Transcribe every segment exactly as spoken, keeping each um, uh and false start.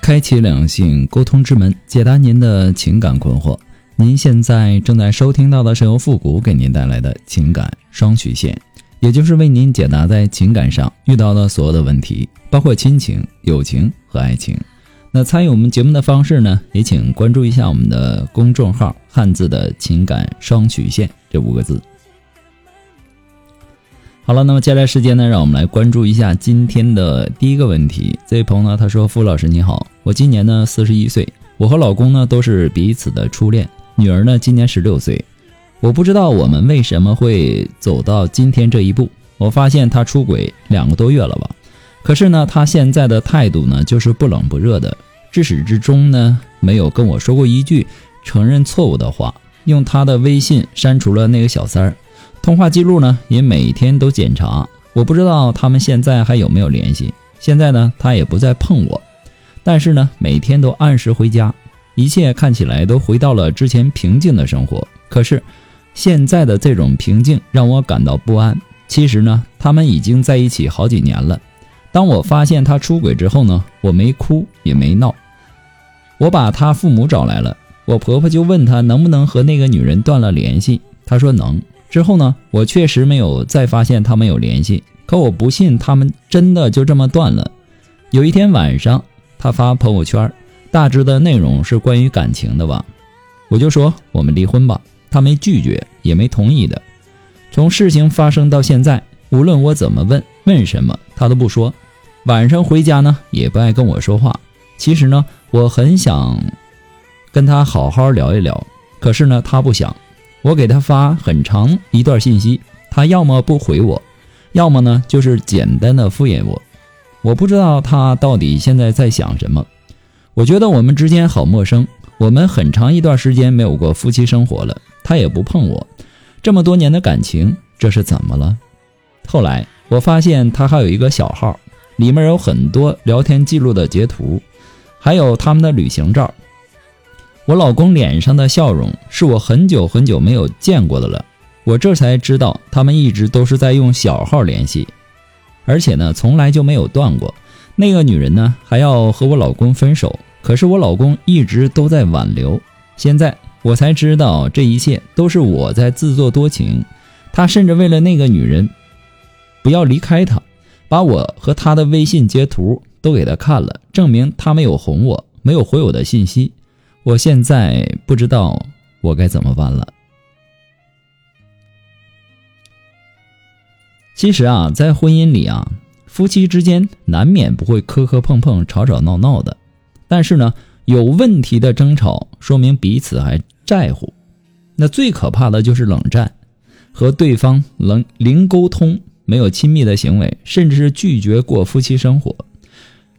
开启两性沟通之门，解答您的情感困惑。您现在正在收听到的是由复古给您带来的情感双曲线，也就是为您解答在情感上遇到的所有的问题，包括亲情、友情和爱情。那参与我们节目的方式呢，也请关注一下我们的公众号汉字的情感双曲线这五个字。好了，那么接下来时间呢，让我们来关注一下今天的第一个问题。这位朋友呢，他说：“傅老师你好，我今年呢四十一岁，我和老公呢都是彼此的初恋，女儿呢今年十六岁。我不知道我们为什么会走到今天这一步。我发现他出轨两个多月了吧，可是呢他现在的态度呢就是不冷不热的，至始至终呢没有跟我说过一句承认错误的话，用他的微信删除了那个小三儿。通话记录呢也每天都检查，我不知道他们现在还有没有联系。现在呢他也不再碰我，但是呢每天都按时回家，一切看起来都回到了之前平静的生活。可是现在的这种平静让我感到不安。其实呢他们已经在一起好几年了。当我发现他出轨之后呢，我没哭也没闹，我把他父母找来了。我婆婆就问他能不能和那个女人断了联系，他说能。之后呢我确实没有再发现他们有联系，可我不信他们真的就这么断了。有一天晚上他发朋友圈，大致的内容是关于感情的吧，我就说我们离婚吧，他没拒绝也没同意的。从事情发生到现在，无论我怎么问问什么他都不说，晚上回家呢也不爱跟我说话。其实呢我很想跟他好好聊一聊，可是呢他不想。我给他发很长一段信息，他要么不回我，要么呢就是简单的敷衍我。我不知道他到底现在在想什么。我觉得我们之间好陌生，我们很长一段时间没有过夫妻生活了，他也不碰我。这么多年的感情，这是怎么了？后来我发现他还有一个小号，里面有很多聊天记录的截图，还有他们的旅行照。我老公脸上的笑容是我很久很久没有见过的了，我这才知道他们一直都是在用小号联系，而且呢从来就没有断过。那个女人呢还要和我老公分手，可是我老公一直都在挽留。现在我才知道这一切都是我在自作多情，他甚至为了那个女人不要离开他，把我和他的微信截图都给他看了，证明他没有哄我，没有回我的信息。我现在不知道我该怎么办了。其实啊，在婚姻里啊，夫妻之间难免不会磕磕碰碰、吵吵闹闹的。但是呢，有问题的争吵说明彼此还在乎。那最可怕的就是冷战，和对方冷零沟通，没有亲密的行为，甚至是拒绝过夫妻生活。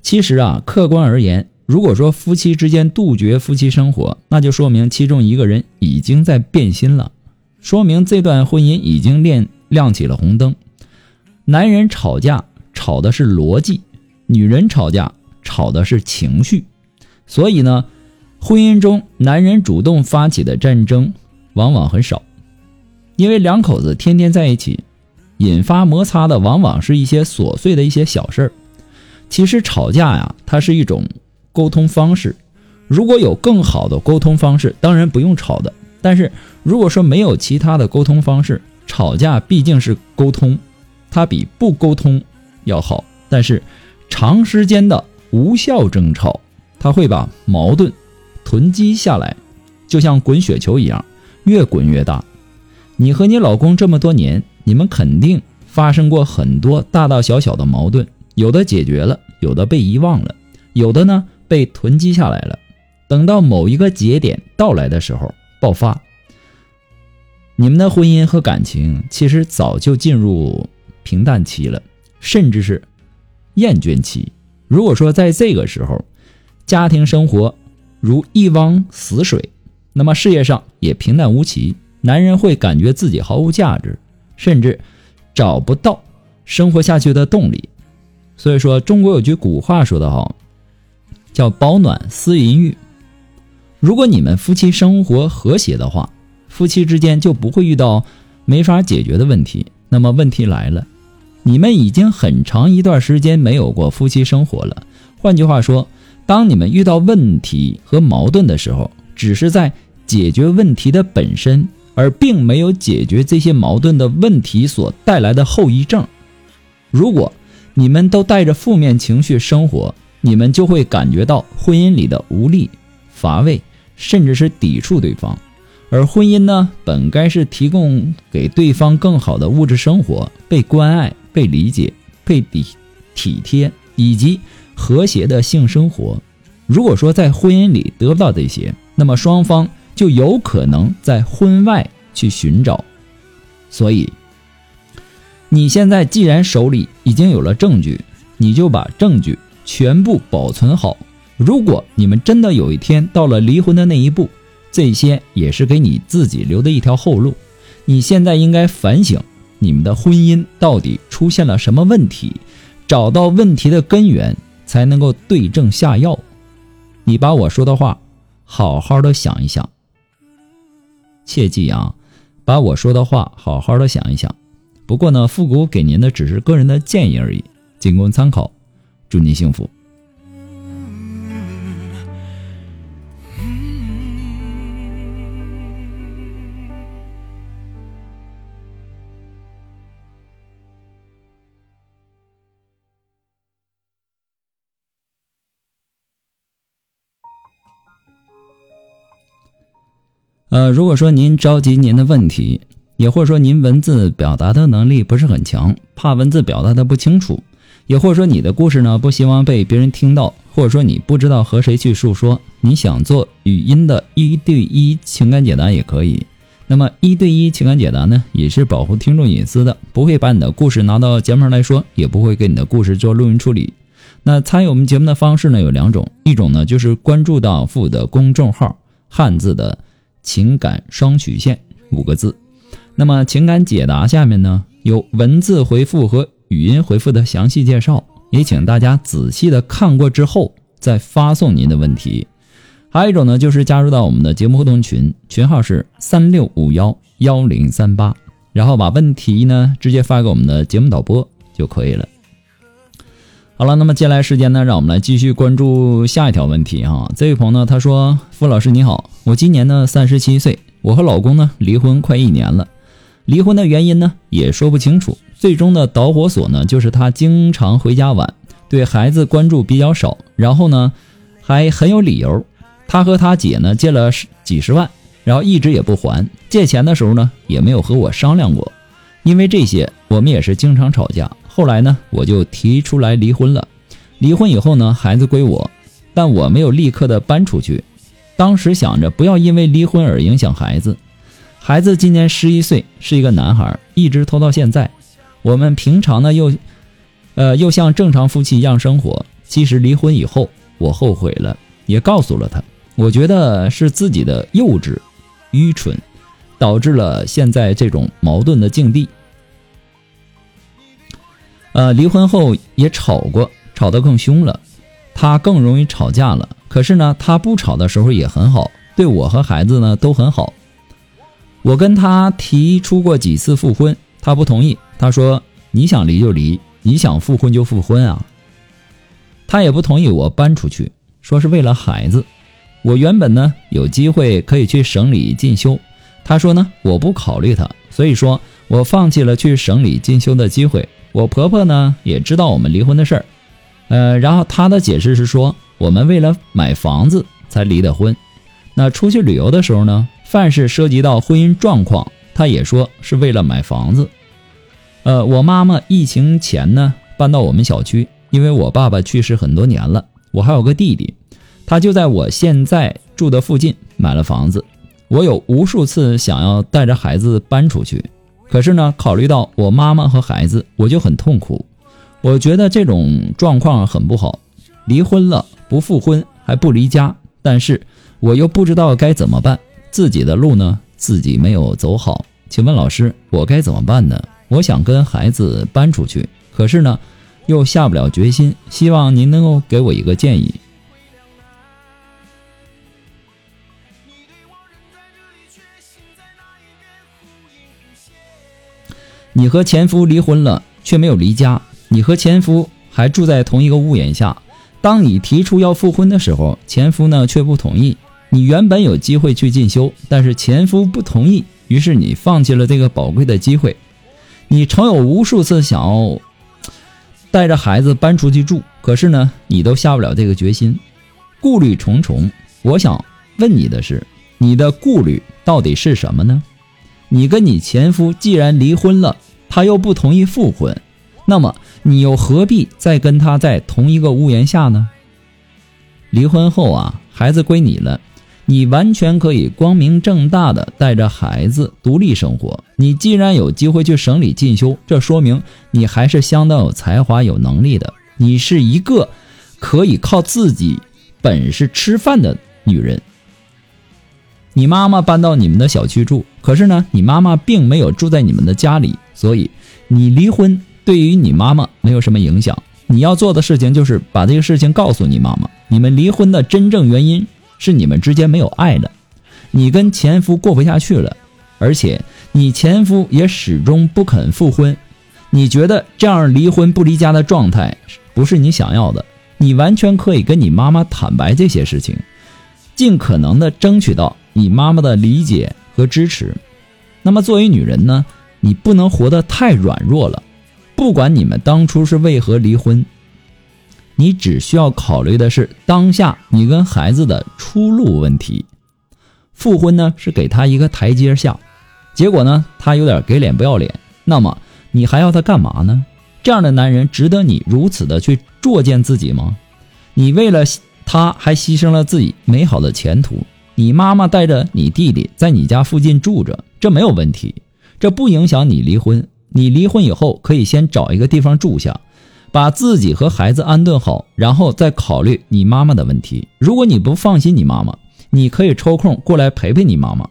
其实啊，客观而言，如果说夫妻之间杜绝夫妻生活，那就说明其中一个人已经在变心了，说明这段婚姻已经亮亮起了红灯。男人吵架吵的是逻辑，女人吵架吵的是情绪。所以呢，婚姻中男人主动发起的战争往往很少，因为两口子天天在一起，引发摩擦的往往是一些琐碎的一些小事儿。其实吵架呀，它是一种沟通方式，如果有更好的沟通方式，当然不用吵的。但是如果说没有其他的沟通方式，吵架毕竟是沟通，它比不沟通要好。但是长时间的无效争吵，它会把矛盾囤积下来，就像滚雪球一样，越滚越大。你和你老公这么多年，你们肯定发生过很多大大小小的矛盾，有的解决了，有的被遗忘了，有的呢被囤积下来了，等到某一个节点到来的时候爆发。你们的婚姻和感情其实早就进入平淡期了，甚至是厌倦期。如果说在这个时候家庭生活如一汪死水，那么事业上也平淡无奇，男人会感觉自己毫无价值，甚至找不到生活下去的动力。所以说中国有句古话说得好，叫保暖思淫欲。如果你们夫妻生活和谐的话，夫妻之间就不会遇到没法解决的问题。那么问题来了，你们已经很长一段时间没有过夫妻生活了。换句话说，当你们遇到问题和矛盾的时候，只是在解决问题的本身，而并没有解决这些矛盾的问题所带来的后遗症。如果你们都带着负面情绪生活，你们就会感觉到婚姻里的无力、乏味，甚至是抵触对方。而婚姻呢，本该是提供给对方更好的物质生活，被关爱、被理解、被体贴，以及和谐的性生活。如果说在婚姻里得不到这些，那么双方就有可能在婚外去寻找。所以你现在既然手里已经有了证据，你就把证据全部保存好。如果你们真的有一天到了离婚的那一步，这些也是给你自己留的一条后路。你现在应该反省你们的婚姻到底出现了什么问题，找到问题的根源，才能够对症下药。你把我说的话好好的想一想，切记啊，把我说的话好好的想一想。不过呢，复古给您的只是个人的建议而已，仅供参考。祝您幸福。呃，如果说您着急您的问题，也或者说您文字表达的能力不是很强，怕文字表达的不清楚，也或者说你的故事呢不希望被别人听到，或者说你不知道和谁去诉说，你想做语音的一对一情感解答也可以。那么一对一情感解答呢，也是保护听众隐私的，不会把你的故事拿到节目上来说，也不会给你的故事做录音处理。那参与我们节目的方式呢有两种，一种呢就是关注到复古的公众号汉字的情感双曲线五个字，那么情感解答下面呢有文字回复和语音回复的详细介绍，也请大家仔细的看过之后再发送您的问题。还有一种呢就是加入到我们的节目互动群，群号是三六五一一零三八，然后把问题呢直接发给我们的节目导播就可以了。好了，那么接下来时间呢，让我们来继续关注下一条问题哈。这位朋友呢，他说：“傅老师你好，我今年呢三十七岁，我和老公呢离婚快一年了，离婚的原因呢也说不清楚，最终的导火索呢就是他经常回家晚，对孩子关注比较少，然后呢还很有理由。他和他姐呢借了几十万，然后一直也不还，借钱的时候呢也没有和我商量过，因为这些我们也是经常吵架。”后来呢我就提出来离婚了，离婚以后呢孩子归我，但我没有立刻的搬出去，当时想着不要因为离婚而影响孩子，孩子今年十一岁，是一个男孩，一直拖到现在。我们平常呢又呃，又像正常夫妻一样生活。其实离婚以后我后悔了，也告诉了他，我觉得是自己的幼稚愚蠢导致了现在这种矛盾的境地。呃，离婚后也吵过，吵得更凶了，他更容易吵架了。可是呢，他不吵的时候也很好，对我和孩子呢都很好。我跟他提出过几次复婚，他不同意，他说你想离就离，你想复婚就复婚啊。他也不同意我搬出去，说是为了孩子。我原本呢有机会可以去省里进修，他说呢我不考虑他，所以说我放弃了去省里进修的机会。我婆婆呢也知道我们离婚的事儿，呃，然后她的解释是说我们为了买房子才离的婚。那出去旅游的时候呢，凡是涉及到婚姻状况，她也说是为了买房子。呃，我妈妈疫情前呢搬到我们小区，因为我爸爸去世很多年了，我还有个弟弟，他就在我现在住的附近买了房子。我有无数次想要带着孩子搬出去，可是呢，考虑到我妈妈和孩子，我就很痛苦。我觉得这种状况很不好，离婚了，不复婚，还不离家，但是我又不知道该怎么办，自己的路呢，自己没有走好。请问老师，我该怎么办呢？我想跟孩子搬出去，可是呢，又下不了决心，希望您能够给我一个建议。你和前夫离婚了，却没有离家，你和前夫还住在同一个屋檐下。当你提出要复婚的时候，前夫呢却不同意。你原本有机会去进修，但是前夫不同意，于是你放弃了这个宝贵的机会。你曾有无数次想要带着孩子搬出去住，可是呢，你都下不了这个决心，顾虑重重。我想问你的是，你的顾虑到底是什么呢？你跟你前夫既然离婚了，他又不同意复婚，那么你又何必再跟他在同一个屋檐下呢？离婚后啊，孩子归你了，你完全可以光明正大的带着孩子独立生活。你既然有机会去省里进修，这说明你还是相当有才华有能力的，你是一个可以靠自己本事吃饭的女人。你妈妈搬到你们的小区住，可是呢，你妈妈并没有住在你们的家里，所以你离婚对于你妈妈没有什么影响。你要做的事情就是把这个事情告诉你妈妈，你们离婚的真正原因是你们之间没有爱了，你跟前夫过不下去了，而且你前夫也始终不肯复婚。你觉得这样离婚不离家的状态不是你想要的，你完全可以跟你妈妈坦白这些事情，尽可能的争取到你妈妈的理解和支持。那么作为女人呢，你不能活得太软弱了。不管你们当初是为何离婚，你只需要考虑的是当下你跟孩子的出路问题。复婚呢是给他一个台阶下，结果呢他有点给脸不要脸，那么你还要他干嘛呢？这样的男人值得你如此的去作践自己吗？你为了他还牺牲了自己美好的前途。你妈妈带着你弟弟在你家附近住着，这没有问题，这不影响你离婚。你离婚以后可以先找一个地方住下，把自己和孩子安顿好，然后再考虑你妈妈的问题。如果你不放心你妈妈，你可以抽空过来陪陪你妈妈。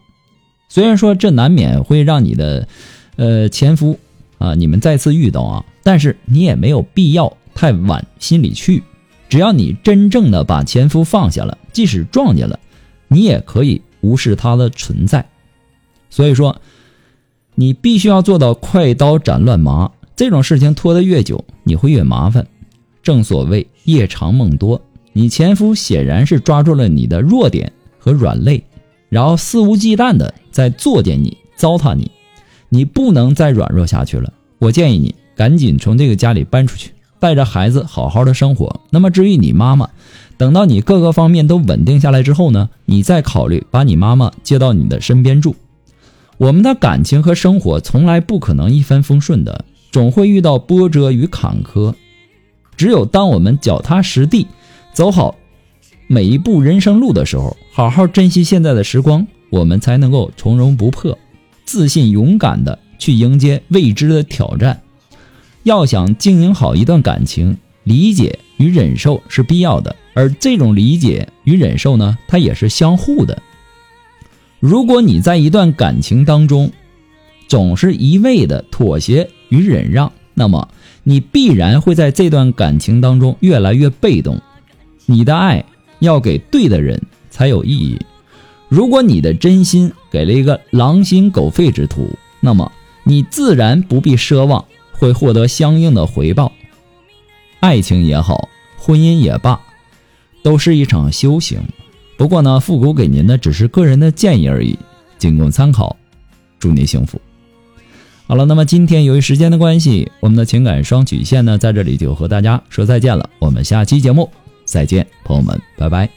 虽然说这难免会让你的呃前夫啊，你们再次遇到啊，但是你也没有必要太往心里去。只要你真正的把前夫放下了，即使撞见了，你也可以无视他的存在。所以说，你必须要做到快刀斩乱麻。这种事情拖得越久，你会越麻烦。正所谓夜长梦多，你前夫显然是抓住了你的弱点和软肋，然后肆无忌惮的在作践你、糟蹋你。你不能再软弱下去了。我建议你赶紧从这个家里搬出去，带着孩子好好的生活。那么至于你妈妈，等到你各个方面都稳定下来之后呢，你再考虑把你妈妈接到你的身边住。我们的感情和生活从来不可能一帆风顺的，总会遇到波折与坎坷。只有当我们脚踏实地走好每一步人生路的时候，好好珍惜现在的时光，我们才能够从容不迫，自信勇敢的去迎接未知的挑战。要想经营好一段感情，理解与忍受是必要的，而这种理解与忍受呢，它也是相互的。如果你在一段感情当中总是一味的妥协与忍让，那么你必然会在这段感情当中越来越被动。你的爱要给对的人才有意义。如果你的真心给了一个狼心狗肺之徒，那么你自然不必奢望会获得相应的回报。爱情也好，婚姻也罢，都是一场修行。不过呢，复古给您的只是个人的建议而已，仅供参考。祝您幸福。好了，那么今天由于时间的关系，我们的情感双曲线呢，在这里就和大家说再见了。我们下期节目再见，朋友们，拜拜。